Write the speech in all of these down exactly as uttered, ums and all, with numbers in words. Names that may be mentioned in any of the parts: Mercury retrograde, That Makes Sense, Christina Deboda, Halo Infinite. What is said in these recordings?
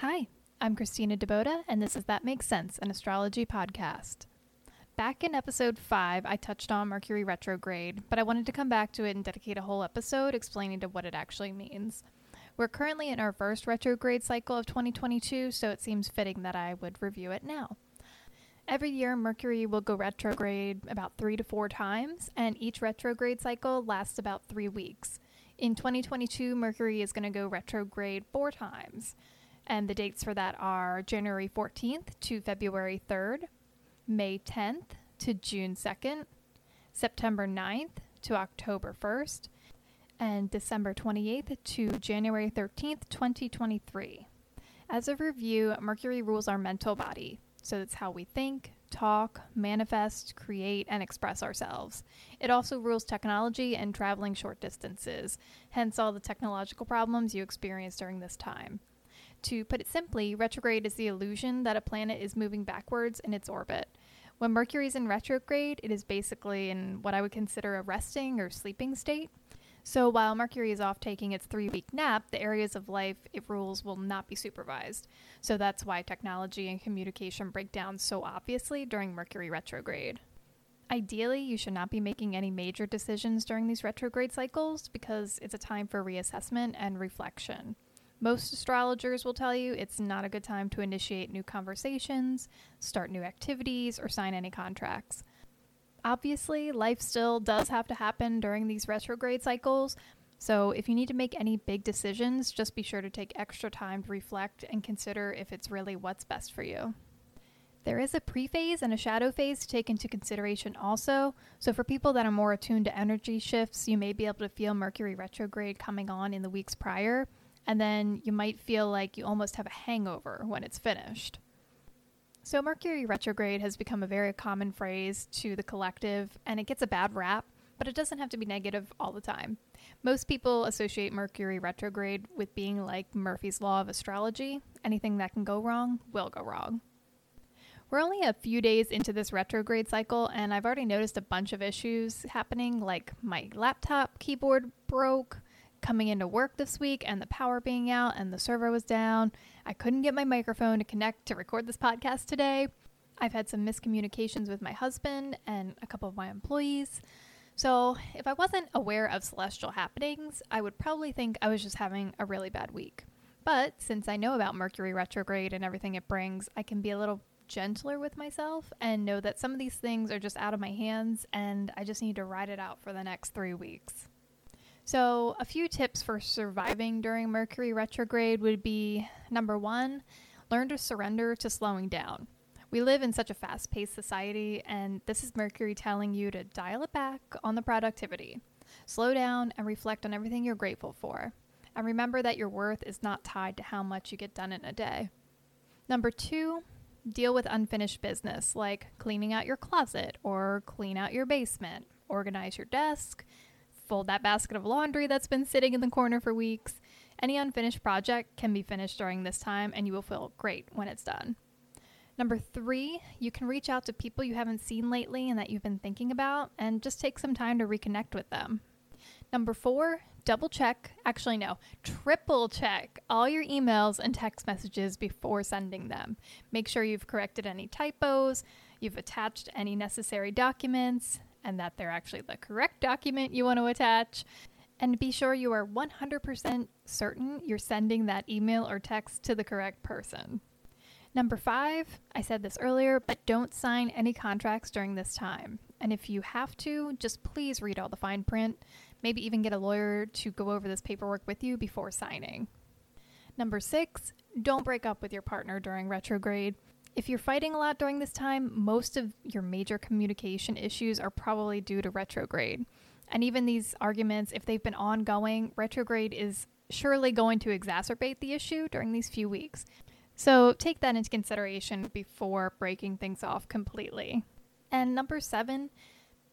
Hi, I'm Christina Deboda, and this is That Makes Sense, an astrology podcast. Back in episode five, I touched on Mercury retrograde, but I wanted to come back to it and dedicate a whole episode explaining to what it actually means. We're currently in our first retrograde cycle of twenty twenty-two, so it seems fitting that I would review it now. Every year, Mercury will go retrograde about three to four times, and each retrograde cycle lasts about three weeks. In twenty twenty-two, Mercury is going to go retrograde four times. And the dates for that are January fourteenth to February third, May tenth to June second, September ninth to October first, and December twenty-eighth to January thirteenth, twenty twenty-three. As a review, Mercury rules our mental body, so that's how we think, talk, manifest, create, and express ourselves. It also rules technology and traveling short distances, hence all the technological problems you experience during this time. To put it simply, retrograde is the illusion that a planet is moving backwards in its orbit. When Mercury is in retrograde, it is basically in what I would consider a resting or sleeping state. So while Mercury is off taking its three-week nap, the areas of life it rules will not be supervised. So that's why technology and communication break down so obviously during Mercury retrograde. Ideally, you should not be making any major decisions during these retrograde cycles because it's a time for reassessment and reflection. Most astrologers will tell you it's not a good time to initiate new conversations, start new activities, or sign any contracts. Obviously, life still does have to happen during these retrograde cycles, so if you need to make any big decisions, just be sure to take extra time to reflect and consider if it's really what's best for you. There is a pre-phase and a shadow phase to take into consideration also, so for people that are more attuned to energy shifts, you may be able to feel Mercury retrograde coming on in the weeks prior. And then you might feel like you almost have a hangover when it's finished. So Mercury retrograde has become a very common phrase to the collective, and it gets a bad rap, but it doesn't have to be negative all the time. Most people associate Mercury retrograde with being like Murphy's Law of astrology. Anything that can go wrong will go wrong. We're only a few days into this retrograde cycle, and I've already noticed a bunch of issues happening, like my laptop keyboard broke, coming into work this week and the power being out and the server was down. I couldn't get my microphone to connect to record this podcast today. I've had some miscommunications with my husband and a couple of my employees. So if I wasn't aware of celestial happenings, I would probably think I was just having a really bad week. But since I know about Mercury retrograde and everything it brings, I can be a little gentler with myself and know that some of these things are just out of my hands and I just need to ride it out for the next three weeks. So a few tips for surviving during Mercury retrograde would be, number one, learn to surrender to slowing down. We live in such a fast-paced society, and this is Mercury telling you to dial it back on the productivity. Slow down and reflect on everything you're grateful for. And remember that your worth is not tied to how much you get done in a day. Number two, deal with unfinished business, like cleaning out your closet or clean out your basement, organize your desk, fold that basket of laundry that's been sitting in the corner for weeks. Any unfinished project can be finished during this time and you will feel great when it's done. Number three, you can reach out to people you haven't seen lately and that you've been thinking about and just take some time to reconnect with them. Number four, double check, actually no, triple check all your emails and text messages before sending them. Make sure you've corrected any typos, you've attached any necessary documents, and that they're actually the correct document you want to attach. And be sure you are one hundred percent certain you're sending that email or text to the correct person. Number five, I said this earlier, but don't sign any contracts during this time. And if you have to, just please read all the fine print. Maybe even get a lawyer to go over this paperwork with you before signing. Number six, don't break up with your partner during retrograde. If you're fighting a lot during this time, most of your major communication issues are probably due to retrograde. And even these arguments, if they've been ongoing, retrograde is surely going to exacerbate the issue during these few weeks. So take that into consideration before breaking things off completely. And number seven,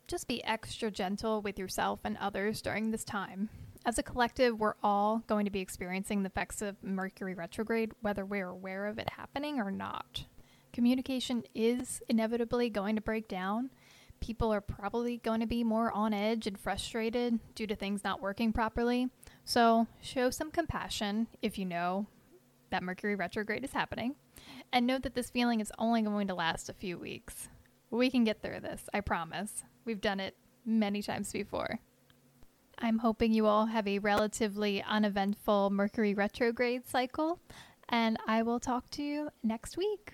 just be extra gentle with yourself and others during this time. As a collective, we're all going to be experiencing the effects of Mercury retrograde, whether we're aware of it happening or not. Communication is inevitably going to break down. People are probably going to be more on edge and frustrated due to things not working properly. So show some compassion if you know that Mercury retrograde is happening, and note that this feeling is only going to last a few weeks. We can get through this, I promise. We've done it many times before. I'm hoping you all have a relatively uneventful Mercury retrograde cycle, and I will talk to you next week.